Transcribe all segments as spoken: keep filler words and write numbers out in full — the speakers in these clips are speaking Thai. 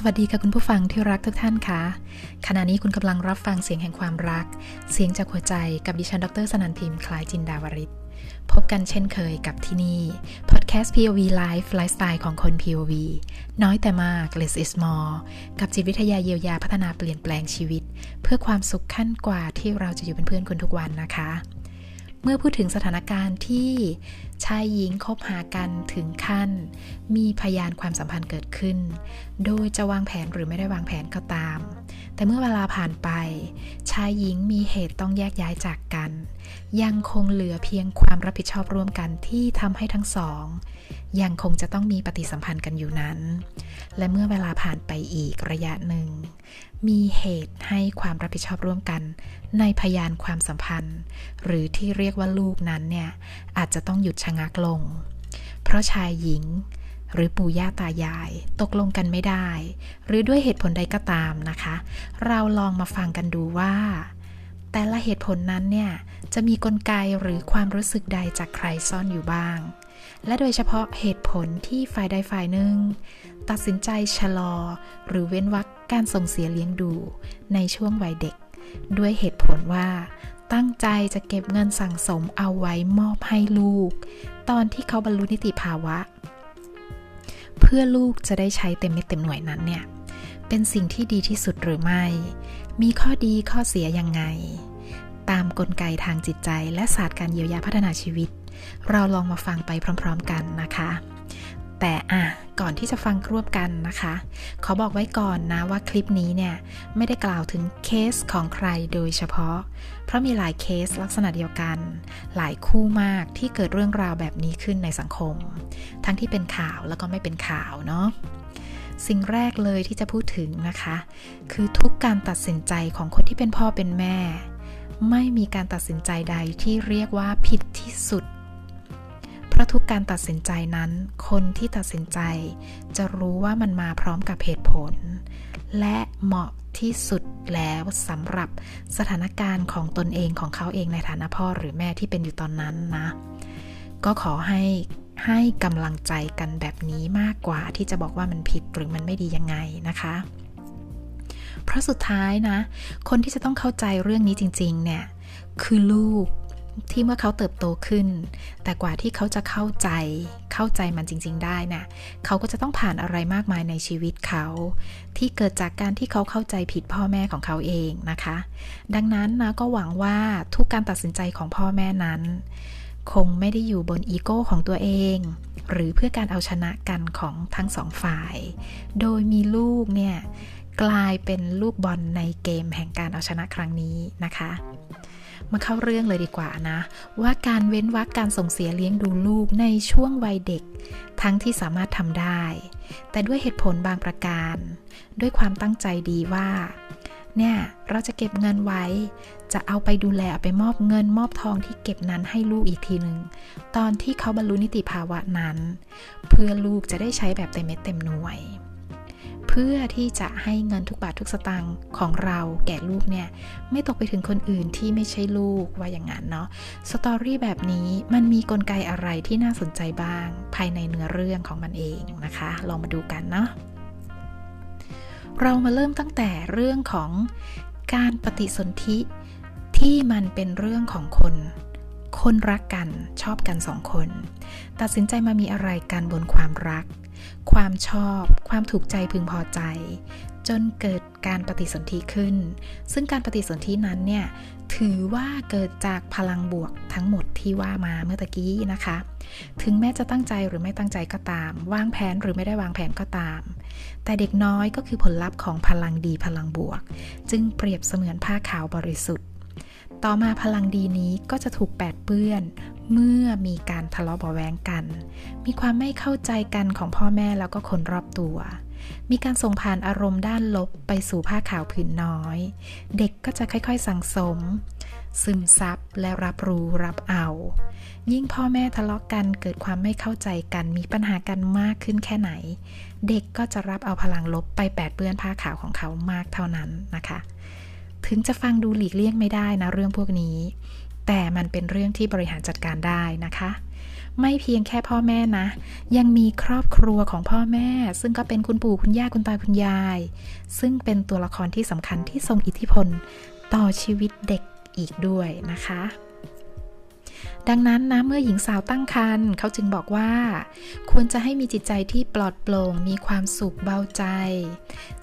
สวัสดีค่ะคุณผู้ฟังที่รักทุกท่านค่ะขณะนี้คุณกำลังรับฟังเสียงแห่งความรักเสียงจากหัวใจกับดิฉันดรสนันพิมพ์คล้ายจินดาวริศพบกันเช่นเคยกับที่นี่พอดแคสต์ พี โอ วี Life ไลฟ์สไตล์ของคน พี โอ วี น้อยแต่มาก Less is more กับจิตวิทยาเยียวยาพัฒนาเปลี่ยนแปลงชีวิตเพื่อความสุขขั้นกว่าที่เราจะอยู่เป็นเพื่อนคุณทุกวันนะคะเมื่อพูดถึงสถานการณ์ที่ชายหญิงคบหากันถึงขั้นมีพยานความสัมพันธ์เกิดขึ้นโดยจะวางแผนหรือไม่ได้วางแผนก็ตามแต่เมื่อเวลาผ่านไปชายหญิงมีเหตุต้องแยกย้ายจากกันยังคงเหลือเพียงความรับผิดชอบร่วมกันที่ทำให้ทั้งสองยังคงจะต้องมีปฏิสัมพันธ์กันอยู่นั้นและเมื่อเวลาผ่านไปอีกระยะหนึ่งมีเหตุให้ความรับผิดชอบร่วมกันในพยานความสัมพันธ์หรือที่เรียกว่าลูกนั้นเนี่ยอาจจะต้องหยุดชะงักลงเพราะชายหญิงหรือปู่ย่าตายายตกลงกันไม่ได้หรือด้วยเหตุผลใดก็ตามนะคะเราลองมาฟังกันดูว่าแต่ละเหตุผลนั้นเนี่ยจะมีกลไกหรือความรู้สึกใดจากใครซ่อนอยู่บ้างและโดยเฉพาะเหตุผลที่ฝ่ายใดฝ่ายหนึ่งตัดสินใจชะลอหรือเว้นวรรคการส่งเสียเลี้ยงดูในช่วงวัยเด็กด้วยเหตุผลว่าตั้งใจจะเก็บเงินสั่งสมเอาไว้มอบให้ลูกตอนที่เขาบรรลุนิติภาวะเพื่อลูกจะได้ใช้เต็มเม็ดเต็มหน่วยนั้นเนี่ยเป็นสิ่งที่ดีที่สุดหรือไม่มีข้อดีข้อเสียยังไงตามกลไกทางจิตใจและศาสตร์การเยียวยาพัฒนาชีวิตเราลองมาฟังไปพร้อมๆกันนะคะแต่อ่ะก่อนที่จะฟังร่วมกันนะคะขอบอกไว้ก่อนนะว่าคลิปนี้เนี่ยไม่ได้กล่าวถึงเคสของใครโดยเฉพาะเพราะมีหลายเคสลักษณะเดียวกันหลายคู่มากที่เกิดเรื่องราวแบบนี้ขึ้นในสังคมทั้งที่เป็นข่าวแล้วก็ไม่เป็นข่าวเนาะสิ่งแรกเลยที่จะพูดถึงนะคะคือทุกการตัดสินใจของคนที่เป็นพ่อเป็นแม่ไม่มีการตัดสินใจใดที่เรียกว่าผิดที่สุดเพราะทุกการตัดสินใจนั้นคนที่ตัดสินใจจะรู้ว่ามันมาพร้อมกับเหตุผลและเหมาะที่สุดแล้วสำหรับสถานการณ์ของตนเองของเขาเองในฐานะพ่อหรือแม่ที่เป็นอยู่ตอนนั้นนะก็ขอให้ให้กำลังใจกันแบบนี้มากกว่าที่จะบอกว่ามันผิดหรือมันไม่ดียังไงนะคะเพราะสุดท้ายนะคนที่จะต้องเข้าใจเรื่องนี้จริงๆเนี่ยคือลูกที่เมื่อเขาเติบโตขึ้นแต่กว่าที่เขาจะเข้าใจเข้าใจมันจริงๆได้นะเขาก็จะต้องผ่านอะไรมากมายในชีวิตเขาที่เกิดจากการที่เขาเข้าใจผิดพ่อแม่ของเขาเองนะคะดังนั้นนะก็หวังว่าทุกการตัดสินใจของพ่อแม่นั้นคงไม่ได้อยู่บนอีโก้ของตัวเองหรือเพื่อการเอาชนะกันของทั้งสองฝ่ายโดยมีลูกเนี่ยกลายเป็นลูกบอลในเกมแห่งการเอาชนะครั้งนี้นะคะมาเข้าเรื่องเลยดีกว่านะว่าการเว้นวรรคการส่งเสียเลี้ยงดูลูกในช่วงวัยเด็กทั้งที่สามารถทำได้แต่ด้วยเหตุผลบางประการด้วยความตั้งใจดีว่าเนี่ยเราจะเก็บเงินไว้จะเอาไปดูแลเอาไปมอบเงินมอบทองที่เก็บนั้นให้ลูกอีกทีนึงตอนที่เขาบรรลุนิติภาวะนั้นเพื่อลูกจะได้ใช้แบบเต็มเม็ดเต็มหน่วยเพื่อที่จะให้เงินทุกบาททุกสตางค์ของเราแก่ลูกเนี่ยไม่ตกไปถึงคนอื่นที่ไม่ใช่ลูกว่าอย่างนั้นเนาะสตอรี่แบบนี้มันมีกลไกอะไรที่น่าสนใจบ้างภายในเนื้อเรื่องของมันเองนะคะลองมาดูกันเนาะเรามาเริ่มตั้งแต่เรื่องของการปฏิสนธิที่มันเป็นเรื่องของคนคนรักกันชอบกันสองคนตัดสินใจมามีอะไรกันบนความรักความชอบความถูกใจพึงพอใจจนเกิดการปฏิสนธิขึ้นซึ่งการปฏิสนธินั้นเนี่ยถือว่าเกิดจากพลังบวกทั้งหมดที่ว่ามาเมื่อตะกี้นะคะถึงแม้จะตั้งใจหรือไม่ตั้งใจก็ตามวางแผนหรือไม่ได้วางแผนก็ตามแต่เด็กน้อยก็คือผลลัพธ์ของพลังดีพลังบวกจึงเปรียบเสมือนผ้าขาวบริสุทธิ์ต่อมาพลังดีนี้ก็จะถูกแปดเปื้อนเมื่อมีการทะเลาะเบาะแว้งกันมีความไม่เข้าใจกันของพ่อแม่แล้วก็คนรอบตัวมีการส่งผ่านอารมณ์ด้านลบไปสู่ผ้าขาวผืนน้อยเด็กก็จะค่อยๆสั่งสมซึมซับและรับรู้รับเอายิ่งพ่อแม่ทะเลาะกันเกิดความไม่เข้าใจกันมีปัญหากันมากขึ้นแค่ไหนเด็กก็จะรับเอาพลังลบไปแปดเปื้อนผ้าขาวของเขามากเท่านั้นนะคะถึงจะฟังดูหลีกเลี่ยงไม่ได้นะเรื่องพวกนี้แต่มันเป็นเรื่องที่บริหารจัดการได้นะคะ ไม่เพียงแค่พ่อแม่นะยังมีครอบครัวของพ่อแม่ซึ่งก็เป็นคุณปู่คุณย่าคุณตาคุณยายซึ่งเป็นตัวละครที่สำคัญที่ทรงอิทธิพลต่อชีวิตเด็กอีกด้วยนะคะดังนั้นนะเมื่อหญิงสาวตั้งครรภ์เขาจึงบอกว่าควรจะให้มีจิตใจที่ปลอดโปร่งมีความสุขเบาใจ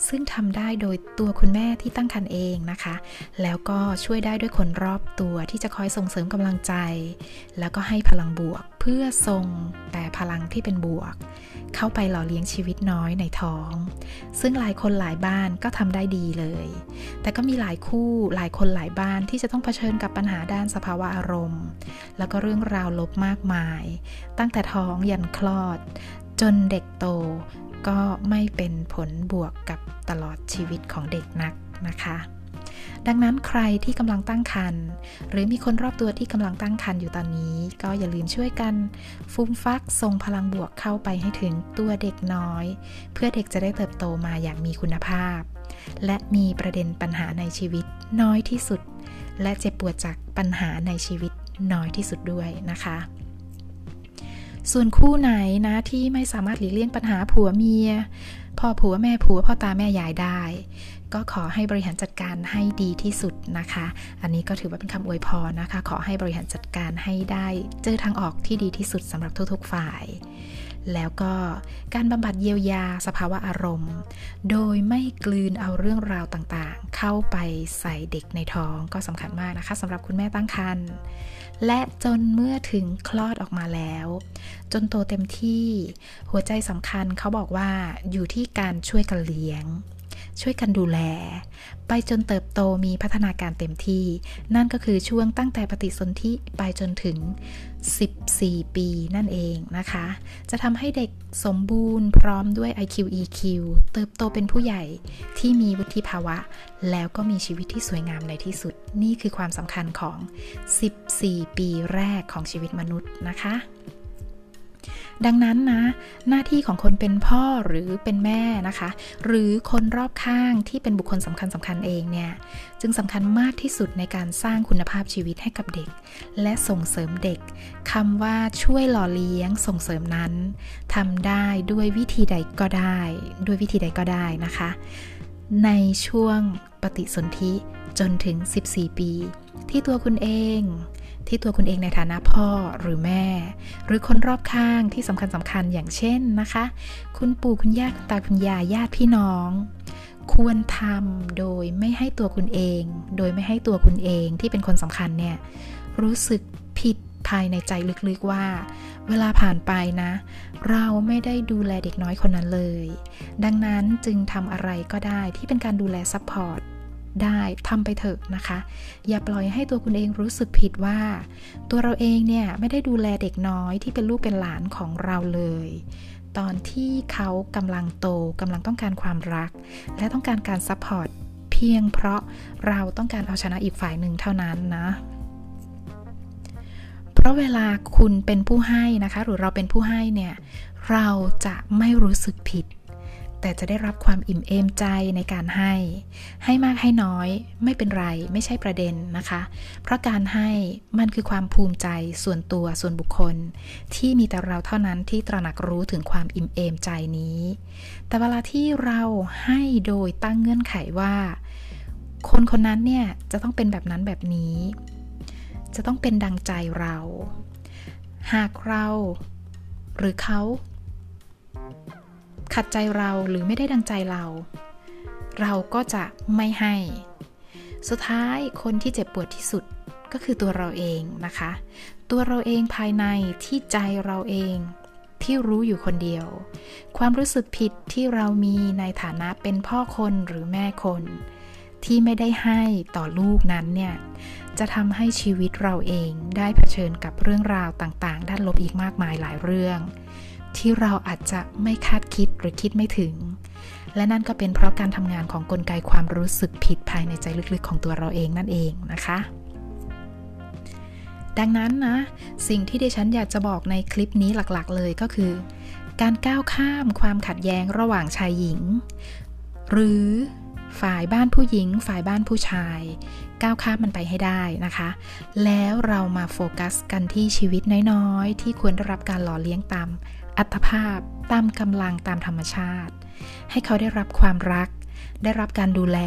ซึ่งทำได้โดยตัวคุณแม่ที่ตั้งครรภ์เองนะคะแล้วก็ช่วยได้ด้วยคนรอบตัวที่จะคอยส่งเสริมกำลังใจแล้วก็ให้พลังบวกเพื่อส่งแต่พลังที่เป็นบวกเข้าไปหล่อเลี้ยงชีวิตน้อยในท้องซึ่งหลายคนหลายบ้านก็ทำได้ดีเลยแต่ก็มีหลายคู่หลายคนหลายบ้านที่จะต้องเผชิญกับปัญหาด้านสภาวะอารมณ์แล้วก็เรื่องราวลบมากมายตั้งแต่ท้องยันคลอดจนเด็กโตก็ไม่เป็นผลบวกกับตลอดชีวิตของเด็กนักนะคะดังนั้นใครที่กำลังตั้งครรภ์หรือมีคนรอบตัวที่กำลังตั้งครรภ์อยู่ตอนนี้ก็อย่าลืมช่วยกันฟุ้มฟักส่งพลังบวกเข้าไปให้ถึงตัวเด็กน้อยเพื่อเด็กจะได้เติบโตมาอย่างมีคุณภาพและมีประเด็นปัญหาในชีวิตน้อยที่สุดและเจ็บปวดจากปัญหาในชีวิตน้อยที่สุดด้วยนะคะส่วนคู่ไหนนะที่ไม่สามารถหลีกเลี่ยงปัญหาผัวเมียพ่อผัวแม่ผัวพ่อตาแม่ยายได้ก็ขอให้บริหารจัดการให้ดีที่สุดนะคะอันนี้ก็ถือว่าเป็นคำอวยพรนะคะขอให้บริหารจัดการให้ได้เจอทางออกที่ดีที่สุดสำหรับทุกๆฝ่ายแล้วก็การบำบัดเยียวยาสภาวะอารมณ์โดยไม่กลืนเอาเรื่องราวต่างๆเข้าไปใส่เด็กในท้องก็สำคัญมากนะคะสำหรับคุณแม่ตั้งครรภ์และจนเมื่อถึงคลอดออกมาแล้วจนโตเต็มที่หัวใจสำคัญเขาบอกว่าอยู่ที่การช่วยกันเลี้ยงช่วยกันดูแลไปจนเติบโตมีพัฒนาการเต็มที่นั่นก็คือช่วงตั้งแต่ปฏิสนธิไปจนถึงสิบสี่ปีนั่นเองนะคะจะทำให้เด็กสมบูรณ์พร้อมด้วย ไอ คิว อี คิว เติบโตเป็นผู้ใหญ่ที่มีวุฒิภาวะแล้วก็มีชีวิตที่สวยงามในที่สุดนี่คือความสำคัญของสิบสี่ปีแรกของชีวิตมนุษย์นะคะดังนั้นนะหน้าที่ของคนเป็นพ่อหรือเป็นแม่นะคะหรือคนรอบข้างที่เป็นบุคคลสำคัญสำคัญเองเนี่ยจึงสำคัญมากที่สุดในการสร้างคุณภาพชีวิตให้กับเด็กและส่งเสริมเด็กคำว่าช่วยหล่อเลี้ยงส่งเสริมนั้นทำได้ด้วยวิธีใดก็ได้ด้วยวิธีใดก็ได้นะคะในช่วงปฏิสนธิจนถึงสิบสี่ปีที่ตัวคุณเองที่ตัวคุณเองในฐานะพ่อหรือแม่หรือคนรอบข้างที่สำคัญสำคัญอย่างเช่นนะคะคุณปู่คุณย่าคุณตาคุณยายญาติพี่น้องควรทำโดยไม่ให้ตัวคุณเองโดยไม่ให้ตัวคุณเองที่เป็นคนสำคัญเนี่ยรู้สึกผิดภายในใจลึกๆว่าเวลาผ่านไปนะเราไม่ได้ดูแลเด็กน้อยคนนั้นเลยดังนั้นจึงทำอะไรก็ได้ที่เป็นการดูแลซัพพอร์ตได้ทำไปเถอะนะคะอย่าปล่อยให้ตัวคุณเองรู้สึกผิดว่าตัวเราเองเนี่ยไม่ได้ดูแลเด็กน้อยที่เป็นลูกเป็นหลานของเราเลยตอนที่เขากำลังโตกำลังต้องการความรักและต้องการการซัพพอร์ตเพียงเพราะเราต้องการเอาชนะอีกฝ่ายหนึ่งเท่านั้นนะเพราะเวลาคุณเป็นผู้ให้นะคะหรือเราเป็นผู้ให้เนี่ยเราจะไม่รู้สึกผิดแต่จะได้รับความอิ่มเอมใจในการให้ให้มากให้น้อยไม่เป็นไรไม่ใช่ประเด็นนะคะเพราะการให้มันคือความภูมิใจส่วนตัวส่วนบุคคลที่มีแต่เราเท่านั้นที่ตระหนักรู้ถึงความอิ่มเอมใจนี้แต่เวลาที่เราให้โดยตั้งเงื่อนไขว่าคนคนนั้นเนี่ยจะต้องเป็นแบบนั้นแบบนี้จะต้องเป็นดังใจเราหากเราหรือเขาขัดใจเราหรือไม่ได้ดังใจเราเราก็จะไม่ให้สุดท้ายคนที่เจ็บปวดที่สุดก็คือตัวเราเองนะคะตัวเราเองภายในที่ใจเราเองที่รู้อยู่คนเดียวความรู้สึกผิดที่เรามีในฐานะเป็นพ่อคนหรือแม่คนที่ไม่ได้ให้ต่อลูกนั้นเนี่ยจะทำให้ชีวิตเราเองได้เผชิญกับเรื่องราวต่างๆด้านลบอีกมากมายหลายเรื่องที่เราอาจจะไม่คาดคิดหรือคิดไม่ถึงและนั่นก็เป็นเพราะการทำงานของกลไกความรู้สึกผิดภายในใจลึกๆของตัวเราเองนั่นเองนะคะดังนั้นนะสิ่งที่ดิฉันอยากจะบอกในคลิปนี้หลักๆเลยก็คือการก้าวข้ามความขัดแย้งระหว่างชายหญิงหรือฝ่ายบ้านผู้หญิงฝ่ายบ้านผู้ชาย ก้าวข้ามมันไปให้ได้นะคะแล้วเรามาโฟกัสกันที่ชีวิตน้อยๆที่ควรได้รับการหล่อเลี้ยงตามอัตภาพตามกำลังตามธรรมชาติให้เขาได้รับความรักได้รับการดูแล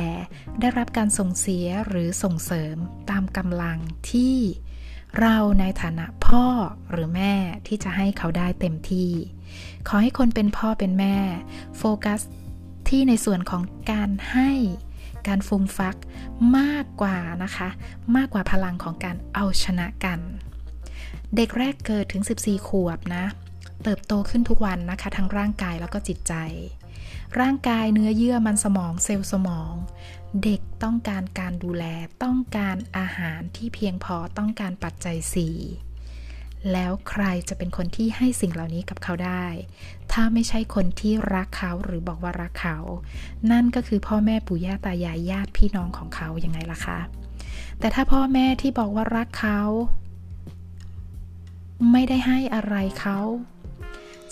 ได้รับการส่งเสียหรือส่งเสริมตามกำลังที่เราในฐานะพ่อหรือแม่ที่จะให้เขาได้เต็มที่ขอให้คนเป็นพ่อเป็นแม่โฟกัสที่ในส่วนของการให้การฟูมฟักมากกว่านะคะมากกว่าพลังของการเอาชนะกันเด็กแรกเกิดถึงสิบสี่ขวบนะเติบโตขึ้นทุกวันนะคะทั้งร่างกายแล้วก็จิตใจร่างกายเนื้อเยื่อมันสมองเซลล์สมองเด็กต้องการการดูแลต้องการอาหารที่เพียงพอต้องการปัจจัยสี่แล้วใครจะเป็นคนที่ให้สิ่งเหล่านี้กับเขาได้ถ้าไม่ใช่คนที่รักเขาหรือบอกว่ารักเขานั่นก็คือพ่อแม่ปู่ย่าตายายญาติพี่น้องของเขายังไงล่ะคะแต่ถ้าพ่อแม่ที่บอกว่ารักเขาไม่ได้ให้อะไรเขา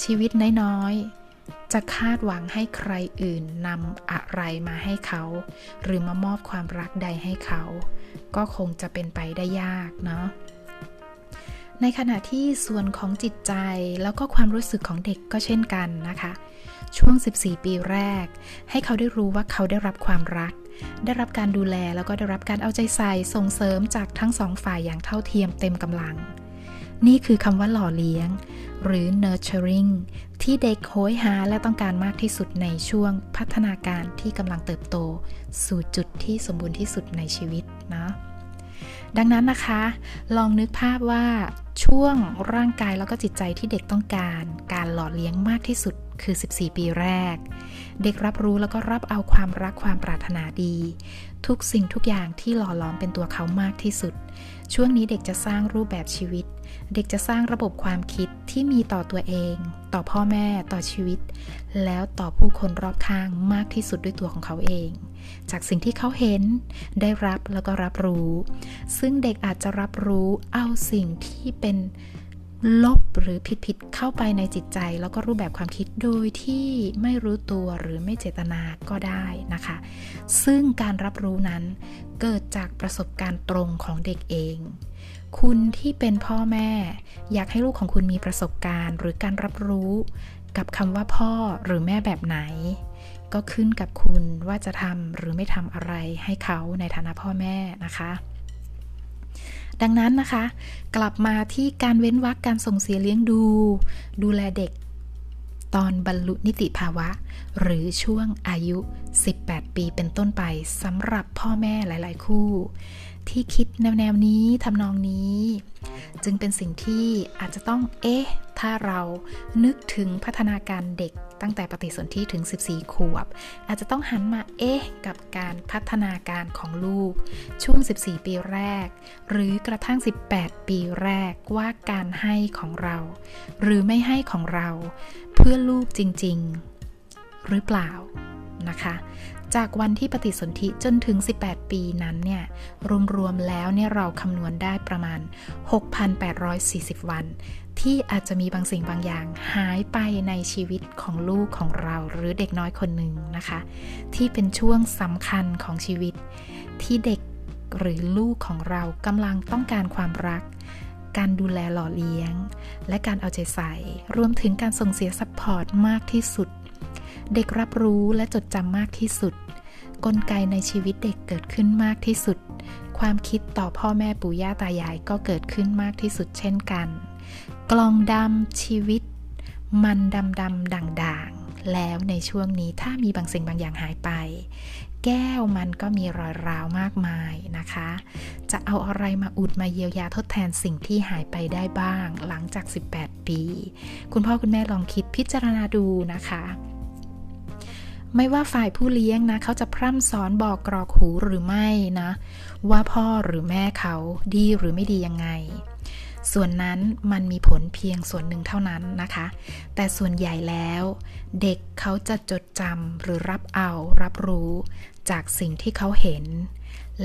ชีวิตน้อยๆจะคาดหวังให้ใครอื่นนำอะไรมาให้เขาหรือมามอบความรักใดให้เขาก็คงจะเป็นไปได้ยากเนาะในขณะที่ส่วนของจิตใจแล้วก็ความรู้สึกของเด็กก็เช่นกันนะคะช่วงสิบสี่ปีแรกให้เขาได้รู้ว่าเขาได้รับความรักได้รับการดูแลแล้วก็ได้รับการเอาใจใส่ส่งเสริมจากทั้งสองฝ่ายอย่างเท่าเทียมเต็มกำลังนี่คือคำว่าหล่อเลี้ยงหรือ nurturing ที่เด็กโหยหาและต้องการมากที่สุดในช่วงพัฒนาการที่กำลังเติบโตสู่จุดที่สมบูรณ์ที่สุดในชีวิตนะดังนั้นนะคะลองนึกภาพว่าช่วงร่างกายแล้วก็จิตใจที่เด็กต้องการการหล่อเลี้ยงมากที่สุดคือสิบสี่ปีแรกเด็กรับรู้แล้วก็รับเอาความรักความปรารถนาดีทุกสิ่งทุกอย่างที่หล่อหลอมเป็นตัวเขามากที่สุดช่วงนี้เด็กจะสร้างรูปแบบชีวิตเด็กจะสร้างระบบความคิดที่มีต่อตัวเองต่อพ่อแม่ต่อชีวิตแล้วต่อผู้คนรอบข้างมากที่สุดด้วยตัวของเขาเองจากสิ่งที่เขาเห็นได้รับแล้วก็รับรู้ซึ่งเด็กอาจจะรับรู้เอาสิ่งที่เป็นลบหรือผิดๆเข้าไปในจิตใจแล้วก็รูปแบบความคิดโดยที่ไม่รู้ตัวหรือไม่เจตนาก็ได้นะคะซึ่งการรับรู้นั้นเกิดจากประสบการณ์ตรงของเด็กเองคุณที่เป็นพ่อแม่อยากให้ลูกของคุณมีประสบการณ์หรือการรับรู้กับคำว่าพ่อหรือแม่แบบไหนก็ขึ้นกับคุณว่าจะทำหรือไม่ทำอะไรให้เขาในฐานะพ่อแม่นะคะดังนั้นนะคะกลับมาที่การเว้นวรรคการส่งเสียเลี้ยงดูดูแลเด็กตอนบรรลุนิติภาวะหรือช่วงอายุสิบแปดปีเป็นต้นไปสำหรับพ่อแม่หลายๆคู่ที่คิดแนวๆนี้ทำนองนี้จึงเป็นสิ่งที่อาจจะต้องเอ๊ะถ้าเรานึกถึงพัฒนาการเด็กตั้งแต่ปฏิสนธิถึงสิบสี่ขวบอาจจะต้องหันมาเอ๊ะกับการพัฒนาการของลูกช่วงสิบสี่ปีแรกหรือกระทั่งสิบแปดปีแรกว่าการให้ของเราหรือไม่ให้ของเราเพื่อลูกจริงๆหรือเปล่านะคะจากวันที่ปฏิสนธิจนถึงสิบแปดปีนั้นเนี่ยรวมๆแล้วเนี่ยเราคำนวณได้ประมาณ หกพันแปดร้อยสี่สิบ วันที่อาจจะมีบางสิ่งบางอย่างหายไปในชีวิตของลูกของเราหรือเด็กน้อยคนหนึ่งนะคะที่เป็นช่วงสำคัญของชีวิตที่เด็กหรือลูกของเรากำลังต้องการความรักการดูแลหล่อเลี้ยงและการเอาใจใส่รวมถึงการส่งเสียซัพพอร์ตมากที่สุดเด็กรับรู้และจดจำมากที่สุดกลไกในชีวิตเด็กเกิดขึ้นมากที่สุดความคิดต่อพ่อแม่ปู่ย่าตายายก็เกิดขึ้นมากที่สุดเช่นกันกลองดำชีวิตมันดำดำด่างๆแล้วในช่วงนี้ถ้ามีบางสิ่งบางอย่างหายไปแก้วมันก็มีรอยร้าวมากมายนะคะจะเอาอะไรมาอุดมาเยียวยาทดแทนสิ่งที่หายไปได้บ้างหลังจากสิบแปดปีคุณพ่อคุณแม่ลองคิดพิจารณาดูนะคะไม่ว่าฝ่ายผู้เลี้ยงนะเขาจะพร่ำสอนบอกกรอกหูหรือไม่นะว่าพ่อหรือแม่เขาดีหรือไม่ดียังไงส่วนนั้นมันมีผลเพียงส่วนหนึ่งเท่านั้นนะคะแต่ส่วนใหญ่แล้วเด็กเขาจะจดจำหรือรับเอารับรู้จากสิ่งที่เขาเห็น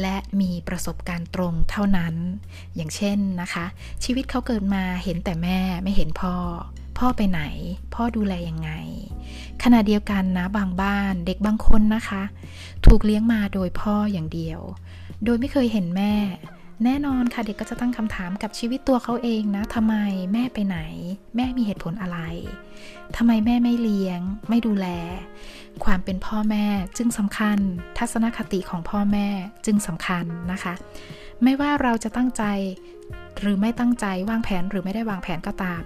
และมีประสบการณ์ตรงเท่านั้นอย่างเช่นนะคะชีวิตเขาเกิดมาเห็นแต่แม่ไม่เห็นพ่อพ พ่อไปไหนพ่อดูแลยังไงขณะเดียวกันนะบางบ้านเด็กบางคนนะคะถูกเลี้ยงมาโดยพ่ออย่างเดียวโดยไม่เคยเห็นแม่แน่นอนค่ะเด็กก็จะตั้งคำถามกับชีวิตตัวเขาเองนะทำไมแม่ไปไหนแม่มีเหตุผลอะไรทำไมแม่ไม่เลี้ยงไม่ดูแลความเป็นพ่อแม่จึงสำคัญทัศนคติของพ่อแม่จึงสำคัญนะคะไม่ว่าเราจะตั้งใจหรือไม่ตั้งใจวางแผนหรือไม่ได้วางแผนก็ตาม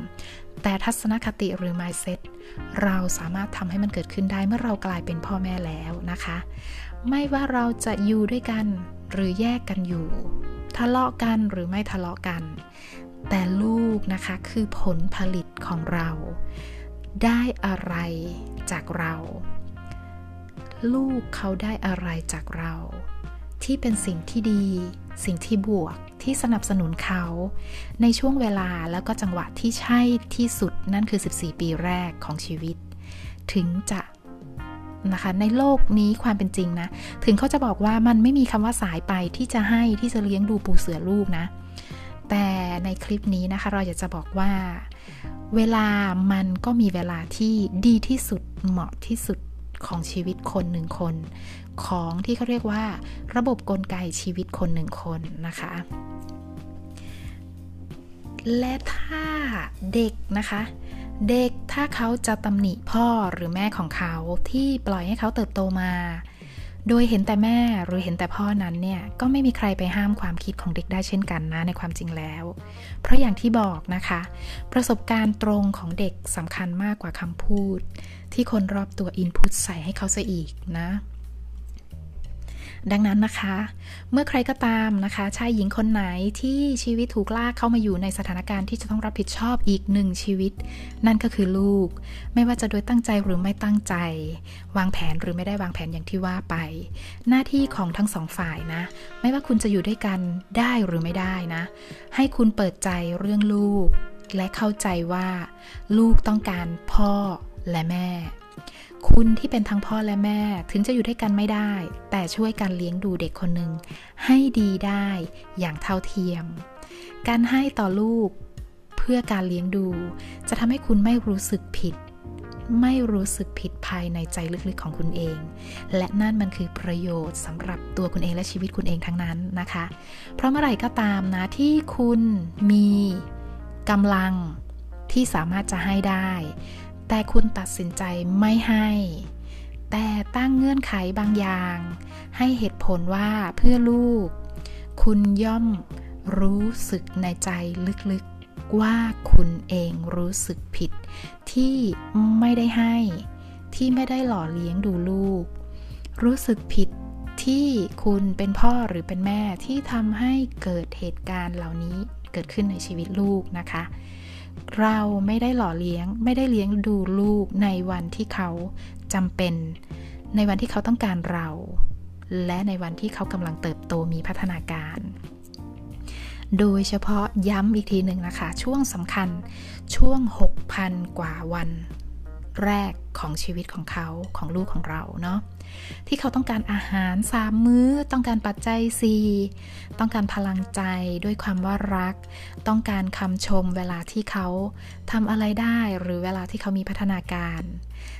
แต่ทัศนคติหรือ mindset เราสามารถทำให้มันเกิดขึ้นได้เมื่อเรากลายเป็นพ่อแม่แล้วนะคะไม่ว่าเราจะอยู่ด้วยกันหรือแยกกันอยู่ทะเลาะกันหรือไม่ทะเลาะกันแต่ลูกนะคะคือผลผลิตของเราได้อะไรจากเราลูกเขาได้อะไรจากเราที่เป็นสิ่งที่ดีสิ่งที่บวกที่สนับสนุนเขาในช่วงเวลาแล้วก็จังหวะที่ใช่ที่สุดนั่นคือสิบสี่ปีแรกของชีวิตถึงจะนะคะในโลกนี้ความเป็นจริงนะถึงเขาจะบอกว่ามันไม่มีคำว่าสายไปที่จะให้ที่จะเลี้ยงดูปูเสือลูกนะแต่ในคลิปนี้นะคะเราอยากจะบอกว่าเวลามันก็มีเวลาที่ดีที่สุดเหมาะที่สุดของชีวิตคนหนึ่งคนของที่เขาเรียกว่าระบบกลไกชีวิตคนหนึ่งคนนะคะและถ้าเด็กนะคะเด็กถ้าเขาจะตำหนิพ่อหรือแม่ของเขาที่ปล่อยให้เขาเติบโตมาโดยเห็นแต่แม่หรือเห็นแต่พ่อนั้นเนี่ยก็ไม่มีใครไปห้ามความคิดของเด็กได้เช่นกันนะในความจริงแล้วเพราะอย่างที่บอกนะคะประสบการณ์ตรงของเด็กสำคัญมากกว่าคำพูดที่คนรอบตัวอินพุตใส่ให้เขาซะอีกนะดังนั้นนะคะเมื่อใครก็ตามนะคะชายหญิงคนไหนที่ชีวิตถูกลากเข้ามาอยู่ในสถานการณ์ที่จะต้องรับผิดชอบอีกหนึ่งชีวิตนั่นก็คือลูกไม่ว่าจะโดยตั้งใจหรือไม่ตั้งใจวางแผนหรือไม่ได้วางแผนอย่างที่ว่าไปหน้าที่ของทั้งสองฝ่ายนะไม่ว่าคุณจะอยู่ด้วยกันได้หรือไม่ได้นะให้คุณเปิดใจเรื่องลูกและเข้าใจว่าลูกต้องการพ่อและแม่คุณที่เป็นทั้งพ่อและแม่ถึงจะอยู่ด้วยกันไม่ได้แต่ช่วยกันเลี้ยงดูเด็กคนหนึ่งให้ดีได้อย่างเท่าเทียมการให้ต่อลูกเพื่อการเลี้ยงดูจะทำให้คุณไม่รู้สึกผิดไม่รู้สึกผิดภายในใจลึกๆของคุณเองและนั่นมันคือประโยชน์สำหรับตัวคุณเองและชีวิตคุณเองทั้งนั้นนะคะเพราะเมื่อไหร่ก็ตามนะที่คุณมีกำลังที่สามารถจะให้ได้แต่คุณตัดสินใจไม่ให้แต่ตั้งเงื่อนไขบางอย่างให้เหตุผลว่าเพื่อลูกคุณย่อมรู้สึกในใจลึกๆว่าคุณเองรู้สึกผิดที่ไม่ได้ให้ที่ไม่ได้หล่อเลี้ยงดูลูกรู้สึกผิดที่คุณเป็นพ่อหรือเป็นแม่ที่ทำให้เกิดเหตุการณ์เหล่านี้เกิดขึ้นในชีวิตลูกนะคะเราไม่ได้หล่อเลี้ยงไม่ได้เลี้ยงดูลูกในวันที่เขาจำเป็นในวันที่เขาต้องการเราและในวันที่เขากำลังเติบโตมีพัฒนาการโดยเฉพาะย้ำอีกทีหนึ่งนะคะช่วงสำคัญช่วง หกพัน กว่าวันแรกของชีวิตของเขาของลูกของเราเนาะที่เขาต้องการอาหารสามมื้อต้องการปัจจัยสี่ต้องการพลังใจด้วยความว่ารักต้องการคำชมเวลาที่เขาทำอะไรได้หรือเวลาที่เขามีพัฒนาการ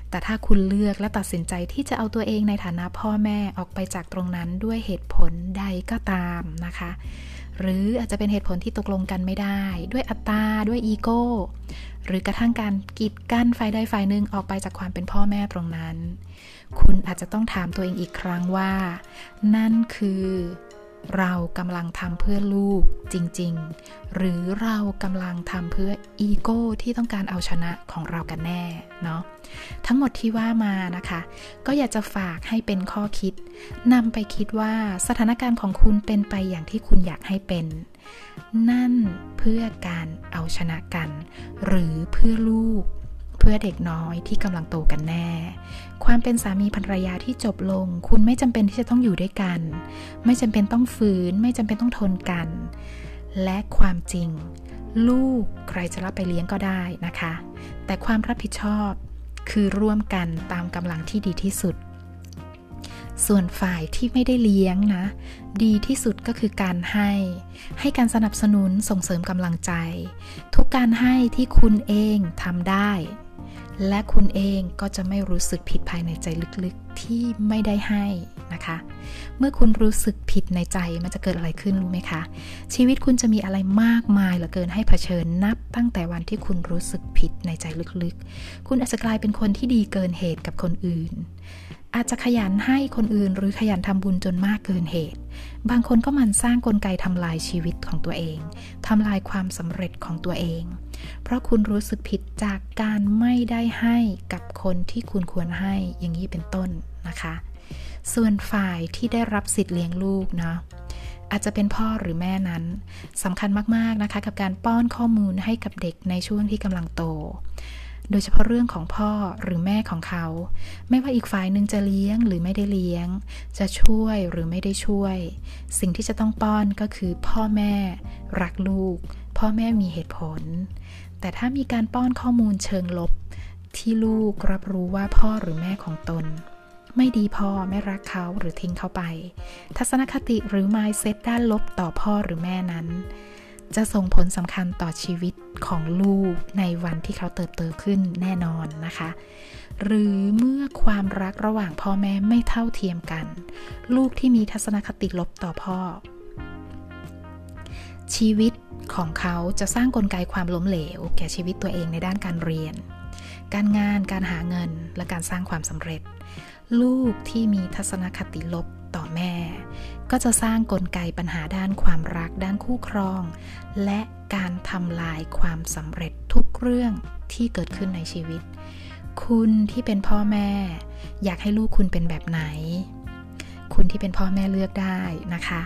แต่ถ้าคุณเลือกและตัดสินใจที่จะเอาตัวเองในฐานะพ่อแม่ออกไปจากตรงนั้นด้วยเหตุผลใดก็ตามนะคะหรืออาจจะเป็นเหตุผลที่ตกลงกันไม่ได้ด้วยอัตตาด้วยอีโก้หรือกระทั่งการกีดกันฝ่ายใดฝ่ายหนึ่งออกไปจากความเป็นพ่อแม่ตรงนั้นคุณอาจจะต้องถามตัวเองอีกครั้งว่านั่นคือเรากำลังทำเพื่อลูกจริงๆหรือเรากำลังทำเพื่ออีโก้ที่ต้องการเอาชนะของเรากันแน่เนาะทั้งหมดที่ว่ามานะคะก็อยากจะฝากให้เป็นข้อคิดนำไปคิดว่าสถานการณ์ของคุณเป็นไปอย่างที่คุณอยากให้เป็นนั่นเพื่อการเอาชนะกันหรือเพื่อลูกเพื่อเด็กน้อยที่กำลังโตกันแน่ความเป็นสามีภรรยาที่จบลงคุณไม่จำเป็นที่จะต้องอยู่ด้วยกันไม่จำเป็นต้องฝืนไม่จำเป็นต้องทนกันและความจริงลูกใครจะรับไปเลี้ยงก็ได้นะคะแต่ความรับผิดชอบคือร่วมกันตามกำลังที่ดีที่สุด ส่วนฝ่ายที่ไม่ได้เลี้ยงนะดีที่สุดก็คือการให้ให้การสนับสนุนส่งเสริมกำลังใจทุกการให้ที่คุณเองทำได้และคุณเองก็จะไม่รู้สึกผิดภายในใจลึกๆที่ไม่ได้ให้นะคะเมื่อคุณรู้สึกผิดในใจมันจะเกิดอะไรขึ้นรู้ไหมคะชีวิตคุณจะมีอะไรมากมายเหลือเกินให้เผชิญนับตั้งแต่วันที่คุณรู้สึกผิดในใจลึกๆคุณอาจจะกลายเป็นคนที่ดีเกินเหตุกับคนอื่นอาจจะขยันให้คนอื่นหรือขยันทำบุญจนมากเกินเหตุบางคนก็มันสร้างกลไกทำลายชีวิตของตัวเองทำลายความสำเร็จของตัวเองเพราะคุณรู้สึกผิดจากการไม่ได้ให้กับคนที่คุณควรให้อย่างนี้เป็นต้นนะคะส่วนฝ่ายที่ได้รับสิทธิ์เลี้ยงลูกเนาะอาจจะเป็นพ่อหรือแม่นั้นสำคัญมากๆนะคะกับการป้อนข้อมูลให้กับเด็กในช่วงที่กำลังโตโดยเฉพาะเรื่องของพ่อหรือแม่ของเขาไม่ว่าอีกฝ่ายหนึ่งจะเลี้ยงหรือไม่ได้เลี้ยงจะช่วยหรือไม่ได้ช่วยสิ่งที่จะต้องป้อนก็คือพ่อแม่รักลูกพ่อแม่มีเหตุผลแต่ถ้ามีการป้อนข้อมูลเชิงลบที่ลูกรับรู้ว่าพ่อหรือแม่ของตนไม่ดีพอไม่รักเขาหรือทิ้งเขาไปทัศนคติหรือ mindset ด้านลบต่อพ่อหรือแม่นั้นจะส่งผลสำคัญต่อชีวิตของลูกในวันที่เขาเติบโตขึ้นแน่นอนนะคะหรือเมื่อความรักระหว่างพ่อแม่ไม่เท่าเทียมกันลูกที่มีทัศนคติลบต่อพ่อชีวิตของเขาจะสร้างกลไกความล้มเหลวแก่ชีวิตตัวเองในด้านการเรียนการงานการหาเงินและการสร้างความสำเร็จลูกที่มีทัศนคติลบต่อแม่ก็จะสร้างกลไกปัญหาด้านความรักด้านคู่ครองและการทำลายความสำเร็จทุกเรื่องที่เกิดขึ้นในชีวิตคุณที่เป็นพ่อแม่อยากให้ลูกคุณเป็นแบบไหนคุณที่เป็นพ่อแม่เลือกได้นะคะ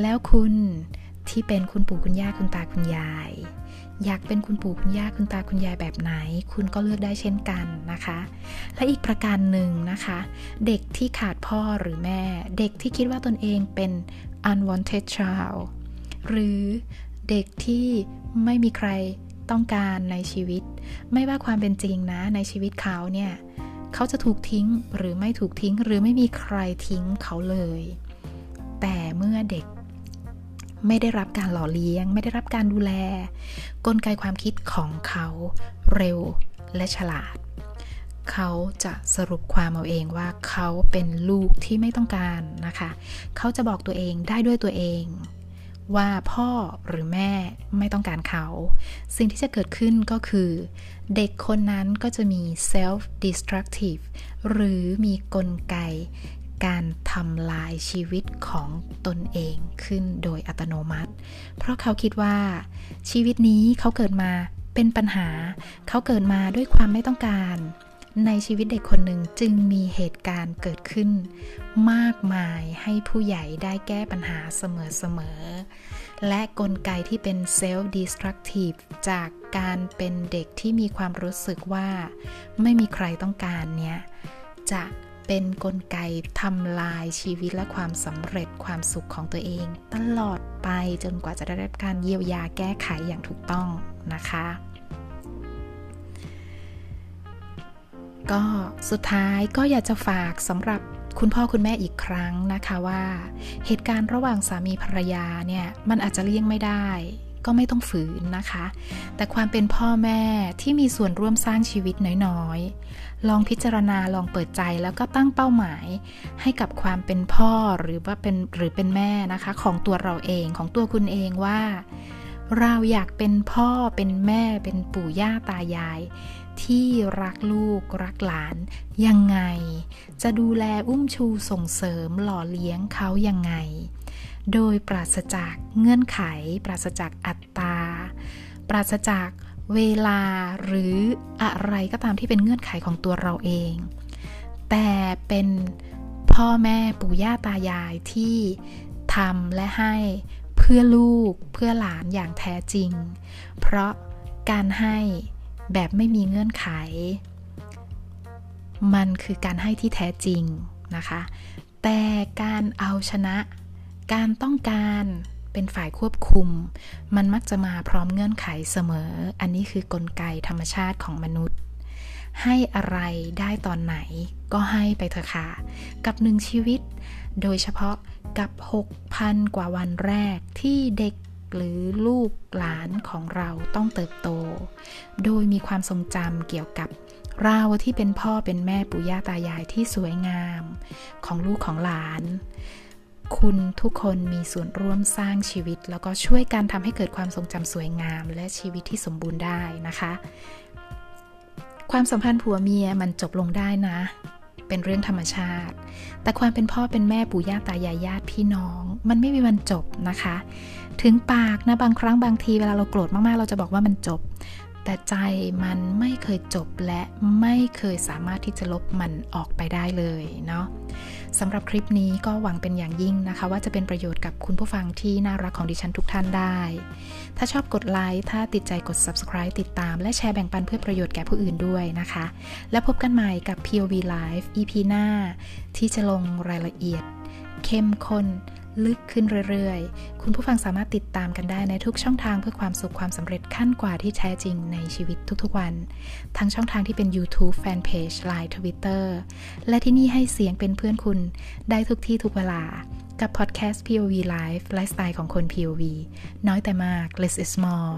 แล้วคุณที่เป็นคุณปู่คุณย่าคุณตาคุณยายอยากเป็นคุณปู่คุณย่าคุณตาคุณยายแบบไหนคุณก็เลือกได้เช่นกันนะคะและอีกประการหนึ่งนะคะเด็กที่ขาดพ่อหรือแม่เด็กที่คิดว่าตนเองเป็น unwanted child หรือเด็กที่ไม่มีใครต้องการในชีวิตไม่ว่าความเป็นจริงนะในชีวิตเขาเนี่ยเขาจะถูกทิ้งหรือไม่ถูกทิ้งหรือไม่มีใครทิ้งเขาเลยแต่เมื่อเด็กไม่ได้รับการหล่อเลี้ยงไม่ได้รับการดูแลกลไกความคิดของเขาเร็วและฉลาดเขาจะสรุปความเอาเองว่าเขาเป็นลูกที่ไม่ต้องการนะคะเขาจะบอกตัวเองได้ด้วยตัวเองว่าพ่อหรือแม่ไม่ต้องการเขาสิ่งที่จะเกิดขึ้นก็คือเด็กคนนั้นก็จะมี self destructive หรือมีกลไกการทำลายชีวิตของตนเองขึ้นโดยอัตโนมัติเพราะเขาคิดว่าชีวิตนี้เขาเกิดมาเป็นปัญหาเขาเกิดมาด้วยความไม่ต้องการในชีวิตเด็กคนหนึ่งจึงมีเหตุการณ์เกิดขึ้นมากมายให้ผู้ใหญ่ได้แก้ปัญหาเสมอๆและกลไกที่เป็น self destructive จากการเป็นเด็กที่มีความรู้สึกว่าไม่มีใครต้องการเนี้ยจะเป็นกลไกทำลายชีวิตและความสำเร็จความสุขของตัวเองตลอดไปจนกว่าจะได้รับการเยียวยาแก้ไขอย่างถูกต้องนะคะก็สุดท้ายก็อยากจะฝากสำหรับคุณพ่อคุณแม่อีกครั้งนะคะว่าเหตุการณ์ระหว่างสามีภรรยาเนี่ยมันอาจจะเลี่ยงไม่ได้ก็ไม่ต้องฝืนนะคะแต่ความเป็นพ่อแม่ที่มีส่วนร่วมสร้างชีวิตน้อยๆลองพิจารณาลองเปิดใจแล้วก็ตั้งเป้าหมายให้กับความเป็นพ่อหรือว่าเป็นหรือเป็นแม่นะคะของตัวเราเองของตัวคุณเองว่าเราอยากเป็นพ่อเป็นแม่เป็นปู่ย่าตายายที่รักลูกรักหลานยังไงจะดูแลอุ้มชูส่งเสริมหล่อเลี้ยงเขายังไงโดยปราศจากเงื่อนไขปราศจากอัตราปราศจากเวลาหรืออะไรก็ตามที่เป็นเงื่อนไขของตัวเราเองแต่เป็นพ่อแม่ปู่ย่าตายายที่ทำและให้เพื่อลูกเพื่อหลานอย่างแท้จริงเพราะการให้แบบไม่มีเงื่อนไขมันคือการให้ที่แท้จริงนะคะแต่การเอาชนะการต้องการเป็นฝ่ายควบคุมมันมักจะมาพร้อมเงื่อนไขเสมออันนี้คือกลไกธรรมชาติของมนุษย์ ให้อะไรได้ตอนไหนก็ให้ไปเถอะค่ะกับหนึ่งชีวิตโดยเฉพาะกับ หกพัน กว่าวันแรกที่เด็กหรือลูกหลานของเราต้องเติบโตโดยมีความทรงจำเกี่ยวกับเราที่เป็นพ่อเป็นแม่ปู่ย่าตายายที่สวยงามของลูกของหลานคุณทุกคนมีส่วนร่วมสร้างชีวิตแล้วก็ช่วยกันทำให้เกิดความทรงจำสวยงามและชีวิตที่สมบูรณ์ได้นะคะความสัมพันธ์ผัวเมียมันจบลงได้นะเป็นเรื่องธรรมชาติแต่ความเป็นพ่อเป็นแม่ปู่ย่าตายายญาติพี่น้องมันไม่มีวันจบนะคะถึงปากนะบางครั้งบางทีเวลาเราโกรธมากๆเราจะบอกว่ามันจบแต่ใจมันไม่เคยจบและไม่เคยสามารถที่จะลบมันออกไปได้เลยเนาะสำหรับคลิปนี้ก็หวังเป็นอย่างยิ่งนะคะว่าจะเป็นประโยชน์กับคุณผู้ฟังที่น่ารักของดิฉันทุกท่านได้ถ้าชอบกดไลค์ถ้าติดใจกด Subscribe ติดตามและแชร์แบ่งปันเพื่อประโยชน์แก่ผู้อื่นด้วยนะคะและพบกันใหม่กับ พี โอ วี Live อี พี หน้าที่จะลงรายละเอียดเข้มข้นลึกขึ้นเรื่อยๆคุณผู้ฟังสามารถติดตามกันได้ในทุกช่องทางเพื่อความสุขความสำเร็จขั้นกว่าที่แท้จริงในชีวิตทุกๆวันทั้งช่องทางที่เป็น YouTube Fanpage ไลน์ Twitter และที่นี่ให้เสียงเป็นเพื่อนคุณได้ทุกที่ทุกเวลากับ Podcast พี โอ วี Life ไลฟ์สไตล์ของคน พี โอ วี น้อยแต่มาก Less is more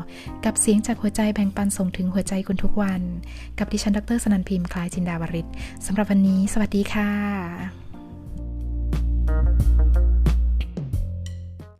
กับเสียงจากหัวใจแบ่งปันส่งถึงหัวใจคุณทุกวันกับดิฉันดร.สนันท์พิมพ์คล้ายจินดาวริศสำหรับวันนี้สวัสดีค่ะ